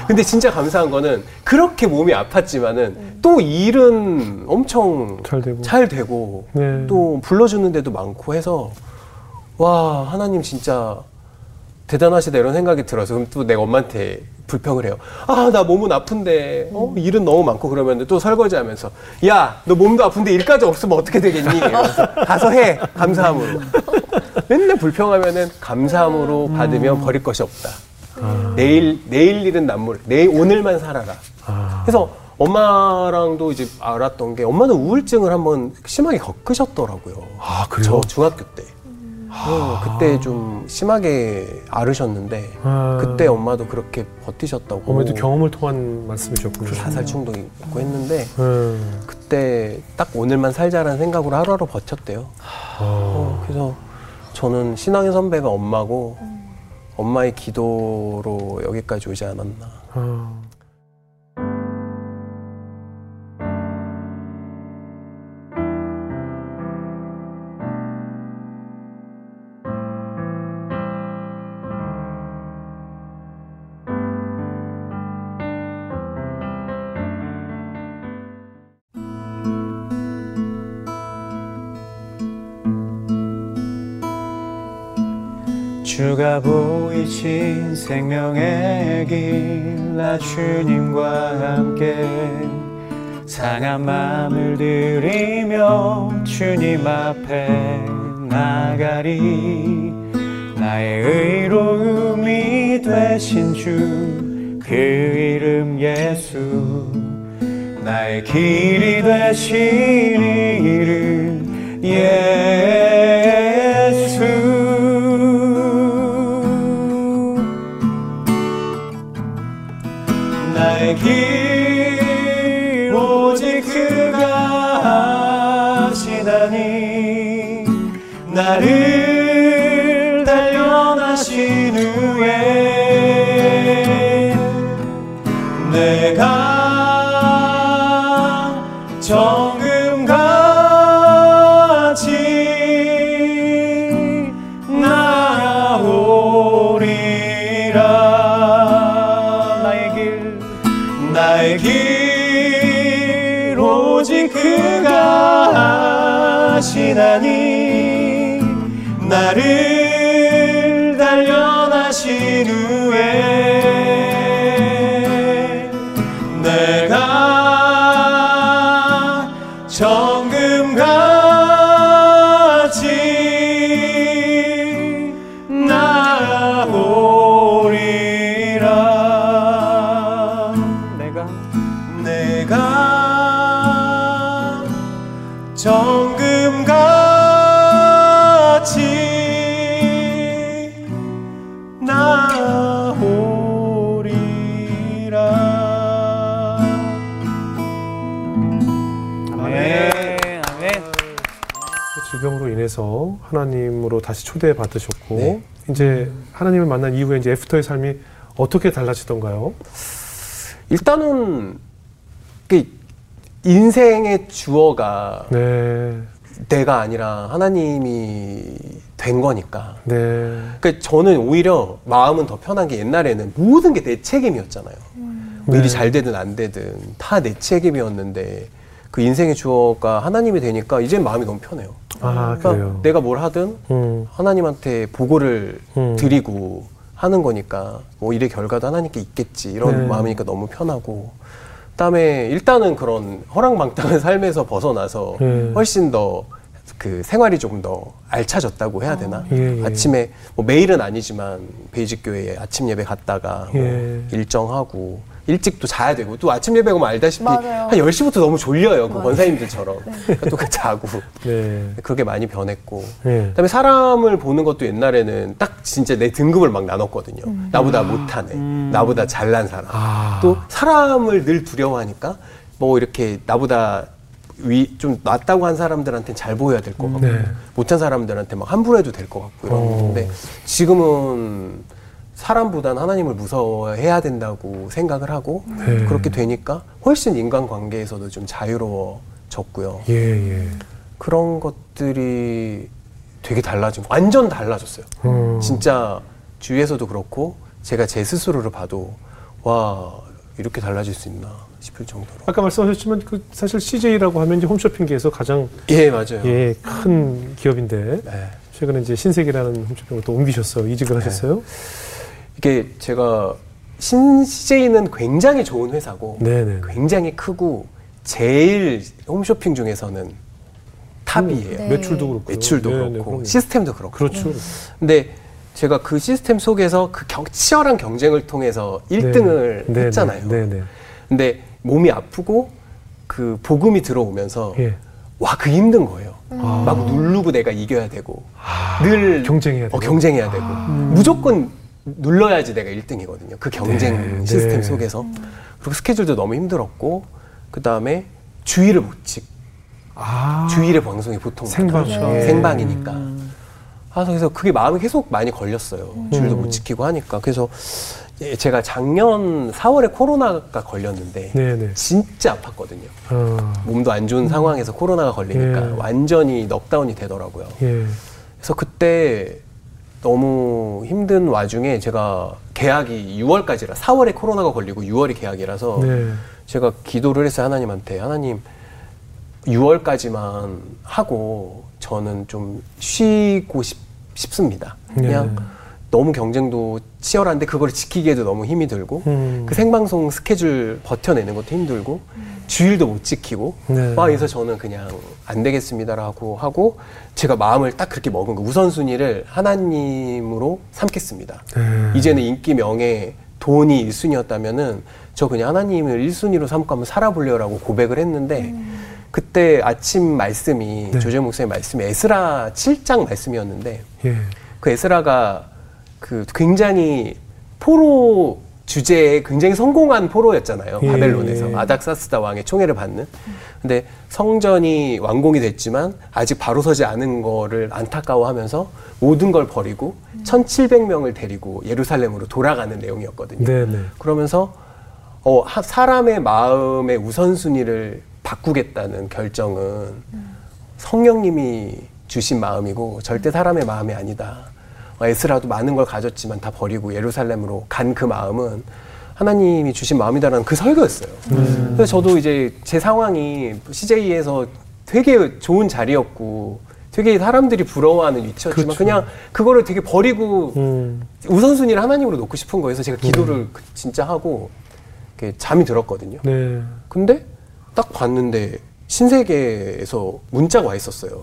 근데 진짜 감사한 거는 그렇게 몸이 아팠지만은 또 일은 엄청 잘 되고 네. 또 불러주는 데도 많고 해서 와 하나님 진짜 대단하시다 이런 생각이 들어서 그럼 또 내가 엄마한테 불평을 해요. 아, 나 몸은 아픈데 일은 너무 많고 그러면 또 설거지하면서 야, 너 몸도 아픈데 일까지 없으면 어떻게 되겠니? 가서 해. 감사함으로. 맨날 불평하면은 감사함으로 받으면 버릴 것이 없다. 내일 일은 남몰라. 오늘만 살아라. 그래서 엄마랑도 이제 알았던 게 엄마는 우울증을 한번 심하게 겪으셨더라고요. 아, 그래요? 저 중학교 때. 그때 좀 심하게 앓으셨는데 그때 엄마도 그렇게 버티셨다고. 엄마도 경험을 통한 말씀이셨군요. 자살 충동이 있고 했는데 그때 딱 오늘만 살자라는 생각으로 하루하루 버텼대요. 그래서 저는 신앙의 선배가 엄마고 엄마의 기도로 여기까지 오지 않았나. 주가 보이신 생명의 길 나 주님과 함께 상한 마음을 들이며 주님 앞에 나가리 나의 의로움이 되신 주 그 이름 예수 나의 길이 되신 이름 예수 나의 길 오직 그가 하시다니 나를 단련하신 후에 내가 정금같이 날아오리라 나의 길 오직 그가 하시나니 나를 단련하신 후에 내가 정금같이 나 통해서 하나님으로 다시 초대받으셨고 네. 이제 하나님을 만난 이후에 이제 애프터의 삶이 어떻게 달라지던가요? 일단은 인생의 주어가 네. 내가 아니라 하나님이 된 거니까. 네. 그러니까 저는 오히려 마음은 더 편한 게 옛날에는 모든 게 내 책임이었잖아요. 네. 일이 잘 되든 안 되든 다 내 책임이었는데 그 인생의 주어가 하나님이 되니까 이제 마음이 너무 편해요. 아, 그러니까 그래요. 내가 뭘 하든 하나님한테 보고를 드리고 하는 거니까 뭐 일의 결과도 하나님께 있겠지 이런 네. 마음이니까 너무 편하고 그다음에 일단은 그런 허랑방탕한 삶에서 벗어나서 훨씬 더 그 생활이 조금 더 알차졌다고 해야 되나? 예, 예. 아침에 뭐 매일은 아니지만 베이직 교회에 아침 예배 갔다가 예. 뭐 일정하고 일찍도 자야 되고 또 아침 예배 오면 알다시피 맞아요. 한 10시부터 너무 졸려요. 그 권사님들처럼. 네. 또 자고. 네. 그게 많이 변했고 네. 그다음에 사람을 보는 것도 옛날에는 딱 진짜 내 등급을 막 나눴거든요. 나보다 못하네. 나보다 잘난 사람. 아. 또 사람을 늘 두려워하니까 뭐 이렇게 나보다 좀 낫다고 한 사람들한테는 잘 보여야 될 것 같고 네. 못한 사람들한테 막 함부로 해도 될 것 같고 이런 건데 지금은 사람보다는 하나님을 무서워해야 된다고 생각을 하고 네. 그렇게 되니까 훨씬 인간관계에서도 좀 자유로워졌고요. 예, 예. 그런 것들이 되게 달라진 완전 달라졌어요. 진짜 주위에서도 그렇고 제가 제 스스로를 봐도 와 이렇게 달라질 수 있나 싶을 정도로. 아까 말씀하셨지만 그 사실 CJ라고 하면 이제 홈쇼핑계에서 가장 예 맞아요. 예, 큰 기업인데 네. 최근에 이제 신세계라는 홈쇼핑으로 또 옮기셨어요. 이직을 네. 하셨어요. 이게 제가 CJ는 굉장히 좋은 회사고 네네. 굉장히 크고 제일 홈쇼핑 중에서는 탑이에요. 네. 매출도 그렇고 네네. 그렇고 시스템도 그렇고 그렇죠. 근데 제가 그 시스템 속에서 그 치열한 경쟁을 통해서 1등을 네네. 했잖아요. 네네. 근데 몸이 아프고 그 복음이 들어오면서 예. 와, 그게 힘든 거예요. 막 누르고 내가 이겨야 되고 늘 경쟁해야 되고, 무조건 눌러야지 내가 1등이거든요. 그 경쟁 네, 시스템 네. 속에서. 그리고 스케줄도 너무 힘들었고 그 다음에 주의를 못 찍. 주의를 방송이 보통 생방이니까. 그래서 그게 마음이 계속 많이 걸렸어요. 주의도 못 지키고 하니까. 그래서 제가 작년 4월에 코로나가 걸렸는데 네, 네. 진짜 아팠거든요. 몸도 안 좋은 상황에서 코로나가 걸리니까 예. 완전히 넉다운이 되더라고요. 예. 그래서 그때 너무 힘든 와중에 제가 계약이 6월까지라 4월에 코로나가 걸리고 6월이 계약이라서 네. 제가 기도를 했어요. 하나님한테. 하나님 6월까지만 하고 저는 좀 쉬고 싶습니다. 그냥 네. 너무 경쟁도 치열한데 그걸 지키기에도 너무 힘이 들고 그 생방송 스케줄 버텨내는 것도 힘들고 주일도 못 지키고 네. 막 그래서 저는 그냥 안 되겠습니다라고 하고 제가 마음을 딱 그렇게 먹은 거 우선순위를 하나님으로 삼겠습니다. 이제는 인기, 명예, 돈이 1순위였다면은 저 그냥 하나님을 1순위로 삼고 한번 살아보려고 고백을 했는데 그때 아침 말씀이 네. 조재현 목사님 말씀이 에스라 7장 말씀이었는데 예. 그 에스라가 그 굉장히 포로 주제에 굉장히 성공한 포로였잖아요. 예, 바벨론에서 예. 아닥사스다 왕의 총애를 받는. 근데 성전이 완공이 됐지만 아직 바로 서지 않은 거를 안타까워하면서 모든 걸 버리고 1700명을 데리고 예루살렘으로 돌아가는 내용이었거든요. 네네. 그러면서 사람의 마음의 우선순위를 바꾸겠다는 결정은 성령님이 주신 마음이고 절대 사람의 마음이 아니다. 에스라도 많은 걸 가졌지만 다 버리고 예루살렘으로 간 그 마음은 하나님이 주신 마음이다라는 그 설교였어요. 그래서 저도 이제 제 상황이 CJ에서 되게 좋은 자리였고 되게 사람들이 부러워하는 위치였지만 그렇죠. 그냥 그거를 되게 버리고 우선순위를 하나님으로 놓고 싶은 거에서 제가 기도를 진짜 하고 이렇게 잠이 들었거든요. 네. 근데 딱 봤는데 신세계에서 문자가 와 있었어요.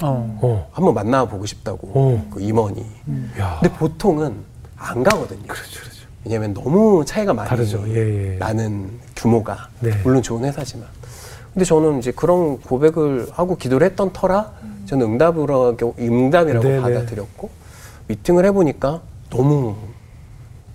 한번 만나보고 싶다고 그 임원이. 근데 보통은 안 가거든요. 그렇죠. 왜냐하면 너무 차이가 많이 다르죠. 나는 규모가 네. 물론 좋은 회사지만. 근데 저는 이제 그런 고백을 하고 기도를 했던 터라 저는 응답이라고 받아들였고 미팅을 해보니까 너무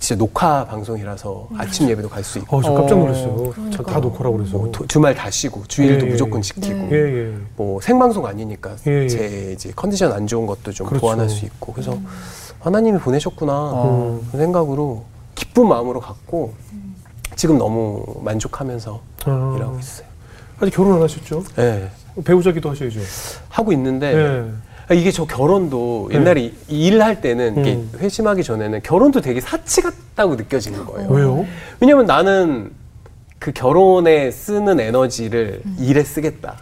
진짜 녹화 방송이라서 아침 예배도 갈 수 있고. 저 깜짝 놀랐어요. 그러니까. 다 녹화라고 그래서. 뭐 주말 다 쉬고 주일도 무조건 지키고. 네. 뭐 생방송 아니니까 제 이제 컨디션 안 좋은 것도 좀 보완할 수 있고. 그래서 하나님이 보내셨구나 그 생각으로 기쁜 마음으로 갔고 지금 너무 만족하면서 일하고 있어요. 아직 결혼 안 하셨죠? 네. 배우자기도 하셔야죠. 하고 있는데. 이게 저 결혼도 옛날에 일할 때는 회심하기 전에는 결혼도 되게 사치 같다고 느껴지는 거예요. 왜요? 왜냐면 나는 그 결혼에 쓰는 에너지를 일에 쓰겠다.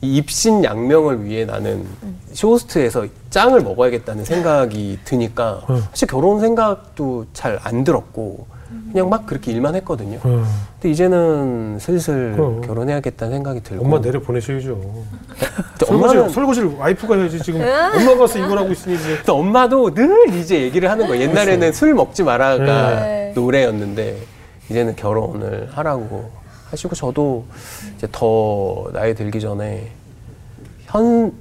이 입신양명을 위해 나는 쇼호스트에서 짱을 먹어야겠다는 생각이 드니까 사실 결혼 생각도 잘 안 들었고 그냥 막 그렇게 일만 했거든요. 근데 이제는 슬슬 결혼해야겠다는 생각이 들고. 엄마 내려 보내셔야죠. 엄마는 설거지를 와이프가 해야지 지금 엄마가 와서 이걸 하고 있으니 이제. 또 엄마도 늘 이제 얘기를 하는 거예요. 옛날에는 술 먹지 마라가 노래였는데 이제는 결혼을 하라고 하시고 저도 이제 더 나이 들기 전에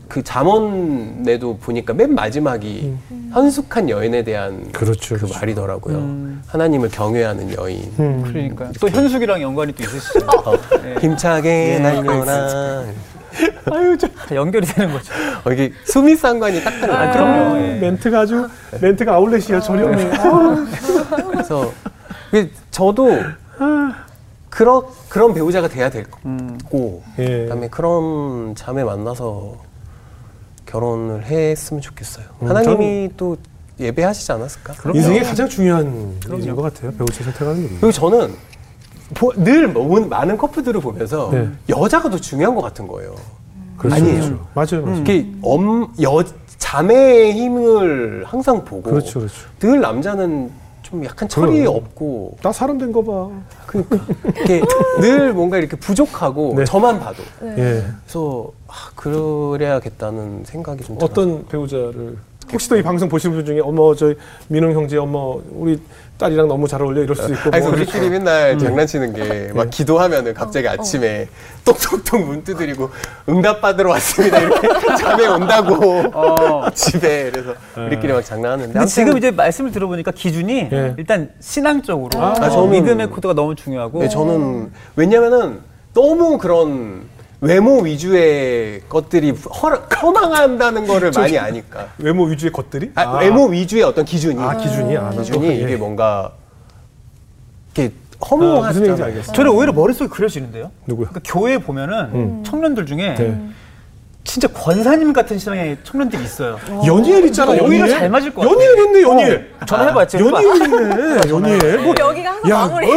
그 잠언에도 보니까 맨 마지막이 현숙한 여인에 대한 그 말이더라고요. 하나님을 경외하는 여인. 그러니까요. 또 현숙이랑 연관이 또 있으시죠. 힘차게 날려라. 아유, 연결이 되는 거죠. 이게 수미 상관이 딱 들어요. 그럼요. 멘트가 아주 멘트가 아울렛이야. 저렴해. 그래서 저도 그런 배우자가 돼야 될 것 같고 그다음에 그런 자매 만나서 결혼을 했으면 좋겠어요. 하나님이 또 예배하시지 않았을까? 인생에 가장 중요한 일인 것 같아요. 배우자 선택하는 게. 그리고 저는 늘 많은 커플들을 보면서 여자가 더 중요한 것 같은 거예요. 아니에요. 맞아요. 이게 자매의 힘을 항상 보고 늘 남자는 좀 약간 철이 없고 나 사람 된 거 봐. 그러니까 이렇게 늘 뭔가 이렇게 부족하고 저만 봐도. 그래서 그래야겠다는 생각이 좀 어떤 들어서. 배우자를 혹시 또 이 방송 보시는 분 중에 저 민웅 형제 우리 딸이랑 너무 잘 어울려 이럴 수도 있고. 그래서 우리끼리 맨날 장난치는 게 막 기도하면은 갑자기 아침에 똑똑똑 문 두드리고 응답 받으러 왔습니다 이렇게 잠에 온다고 집에 그래서 우리끼리 막 장난하는데. 근데 지금 이제 말씀을 들어보니까 기준이 일단 신앙적으로 저는 믿음의 코드가 너무 중요하고. 저는 왜냐면은 너무 그런 외모 위주의 것들이 허망한다는 거를 많이 아니까. 외모 위주의 것들이? 외모 위주의 어떤 기준이. 기준이 이게 뭔가 이렇게 허무하잖아요. 저는 오히려 머릿속이 그려지는데요. 누구야? 그러니까 교회에 보면은 청년들 중에 진짜 권사님 같은 신앙의 청년들이 있어요. 연예일 있잖아. 오히려 잘 맞을 것 같아. 연예일 했네. 연예일. 전화해봤지. 연예일 있네. 연예일. 여기가 항상 마무리.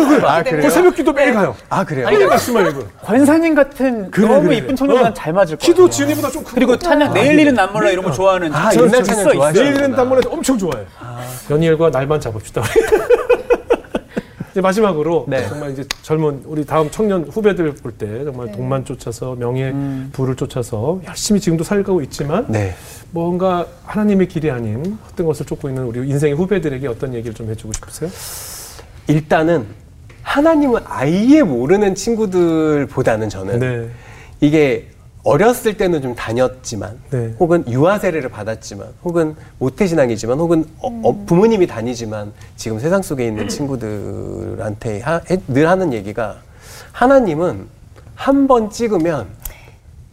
그래. 새벽기도 매일 가요. 그래요. 매일 말씀만 읽어요. 권사님 같은 너무 이쁜 청년들은 잘 맞을 것 같아. 키도 지은이보다 좀 크고. 그리고 찬양 내일 일은 난 몰라 이런 거 좋아하는. 옛날 찬양 좋아해. 내일 일은 난 몰라 엄청 좋아해. 연예일과 날만 잡읍시다. 마지막으로 정말 이제 젊은 우리 다음 청년 후배들 볼 때 정말 돈만 쫓아서 명예부를 쫓아서 열심히 지금도 살고 있지만 뭔가 하나님의 길이 아닌 어떤 것을 쫓고 있는 우리 인생의 후배들에게 어떤 얘기를 좀 해주고 싶으세요? 일단은 하나님을 아예 모르는 친구들보다는 저는 이게 어렸을 때는 좀 다녔지만 혹은 유아 세례를 받았지만 혹은 모태신앙이지만 혹은 부모님이 다니지만 지금 세상 속에 있는 친구들한테 늘 하는 얘기가 하나님은 한 번 찍으면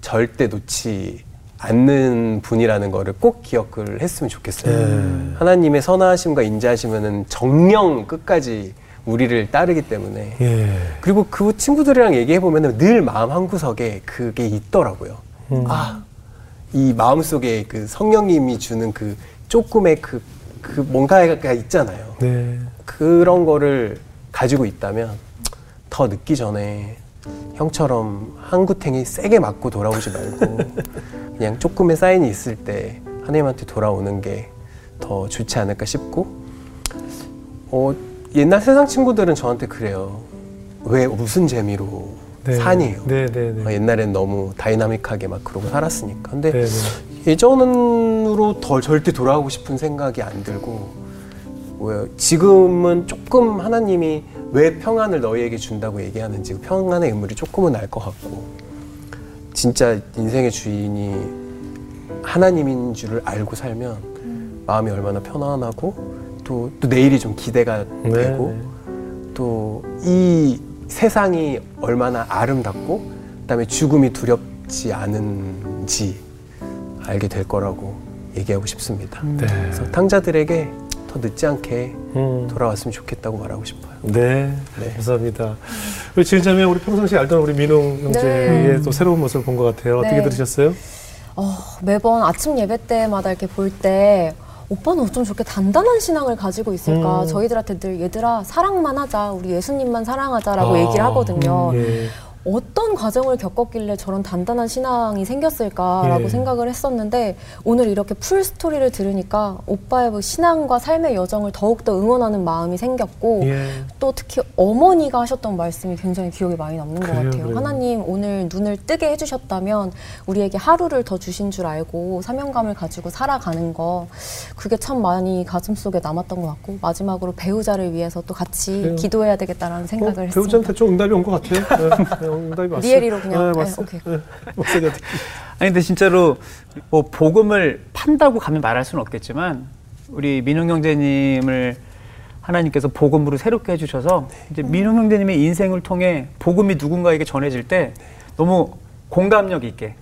절대 놓지 않는 분이라는 거를 꼭 기억을 했으면 좋겠어요. 하나님의 선하심과 인자하심은 정령 끝까지 우리를 따르기 때문에. 그리고 그 친구들이랑 얘기해보면 늘 마음 한구석에 그게 있더라고요. 이 마음속에 그 성령님이 주는 그 조금의 그 뭔가가 있잖아요. 그런 거를 가지고 있다면 더 늦기 전에 형처럼 한구탱이 세게 맞고 돌아오지 말고 그냥 조금의 사인이 있을 때 하나님한테 돌아오는 게 더 좋지 않을까 싶고. 옛날 세상 친구들은 저한테 그래요. 왜 무슨 재미로 사니에요. 옛날엔 너무 다이나믹하게 막 그러고 살았으니까. 근데 예전으로 더 절대 돌아가고 싶은 생각이 안 들고 지금은 조금 하나님이 왜 평안을 너희에게 준다고 얘기하는지 평안의 의무이 조금은 날 것 같고 진짜 인생의 주인이 하나님인 줄을 알고 살면 마음이 얼마나 편안하고 또 내일이 좀 기대가 되고 또 이 세상이 얼마나 아름답고 그다음에 죽음이 두렵지 않은지 알게 될 거라고 얘기하고 싶습니다. 네. 그래서 탕자들에게 더 늦지 않게 돌아왔으면 좋겠다고 말하고 싶어요. 네, 네. 감사합니다. 우리 지은자매, 우리 평상시에 알던 우리 민웅 형제의 네. 또 새로운 모습을 본 것 같아요. 네. 어떻게 들으셨어요? 매번 아침 예배 때마다 이렇게 볼 때 오빠는 어쩜 저렇게 단단한 신앙을 가지고 있을까. 저희들한테 늘 얘들아 사랑만 하자, 우리 예수님만 사랑하자라고 얘기를 하거든요. 예. 어떤 과정을 겪었길래 저런 단단한 신앙이 생겼을까라고 예. 생각을 했었는데 오늘 이렇게 풀 스토리를 들으니까 오빠의 뭐 신앙과 삶의 여정을 더욱더 응원하는 마음이 생겼고 예. 또 특히 어머니가 하셨던 말씀이 굉장히 기억에 많이 남는 것 같아요. 그래요. 하나님 오늘 눈을 뜨게 해주셨다면 우리에게 하루를 더 주신 줄 알고 사명감을 가지고 살아가는 거, 그게 참 많이 가슴속에 남았던 것 같고 마지막으로 배우자를 위해서 또 같이 그래요. 기도해야 되겠다라는 생각을 했습니다. 배우자한테 좀 응답이 온 것 같아요. 리엘이로 그냥. 네, 오케이. 네, 아니 근데 진짜로 뭐 복음을 판다고 가면 말할 수는 없겠지만 우리 민웅 형제님을 하나님께서 복음으로 새롭게 해주셔서 이제 민웅 형제님의 인생을 통해 복음이 누군가에게 전해질 때 너무 공감력 있게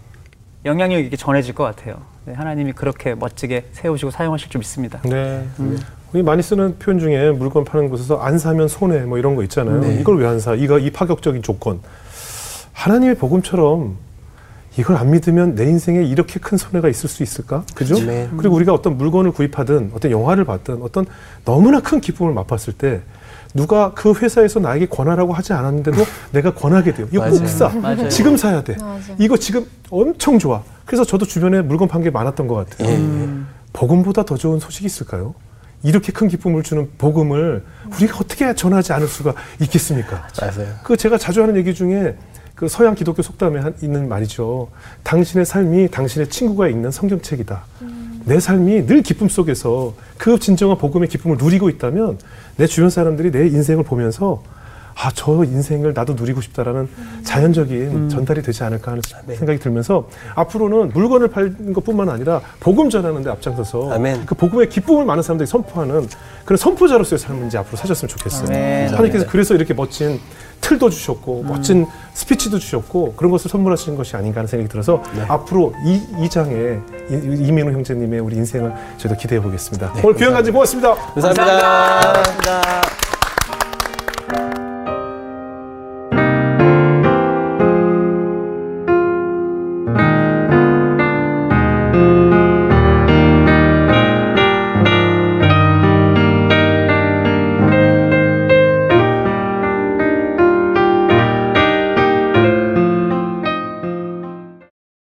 영향력 있게 전해질 것 같아요. 네, 하나님이 그렇게 멋지게 세우시고 사용하실 줄 믿습니다. 네. 우리 많이 쓰는 표현 중에 물건 파는 곳에서 안 사면 손해 뭐 이런 거 있잖아요. 네. 이걸 왜 안 사? 이 파격적인 조건. 하나님의 복음처럼 이걸 안 믿으면 내 인생에 이렇게 큰 손해가 있을 수 있을까? 그죠? 네. 그리고 우리가 어떤 물건을 구입하든 어떤 영화를 봤든 어떤 너무나 큰 기쁨을 맛봤을 때 누가 그 회사에서 나에게 권하라고 하지 않았는데도 내가 권하게 돼요. 이거 꼭 사. 맞아요. 지금 사야 돼. 맞아요. 이거 지금 엄청 좋아. 그래서 저도 주변에 물건 판 게 많았던 것 같아요. 복음보다 더 좋은 소식이 있을까요? 이렇게 큰 기쁨을 주는 복음을 우리가 어떻게 전하지 않을 수가 있겠습니까? 맞아요. 그 제가 자주 하는 얘기 중에 그 서양 기독교 속담에 있는 말이죠. 당신의 삶이 당신의 친구가 읽는 성경책이다. 내 삶이 늘 기쁨 속에서 그 진정한 복음의 기쁨을 누리고 있다면 내 주변 사람들이 내 인생을 보면서 아, 저 인생을 나도 누리고 싶다라는 자연적인 전달이 되지 않을까 하는 아멘. 생각이 들면서 앞으로는 물건을 팔는 것뿐만 아니라 복음 전하는 데 앞장서서 아멘. 그 복음의 기쁨을 많은 사람들이 선포하는 그런 선포자로서의 삶을 이제 앞으로 사셨으면 좋겠어요. 아멘. 하나님께서 그래서 이렇게 멋진 틀도 주셨고 멋진 스피치도 주셨고 그런 것을 선물하시는 것이 아닌가 하는 생각이 들어서 네. 앞으로 이 장에 이민웅 형제님의 우리 인생을 저희도 기대해 보겠습니다. 네, 오늘 귀한 간증 고맙습니다. 감사합니다. 감사합니다. 감사합니다.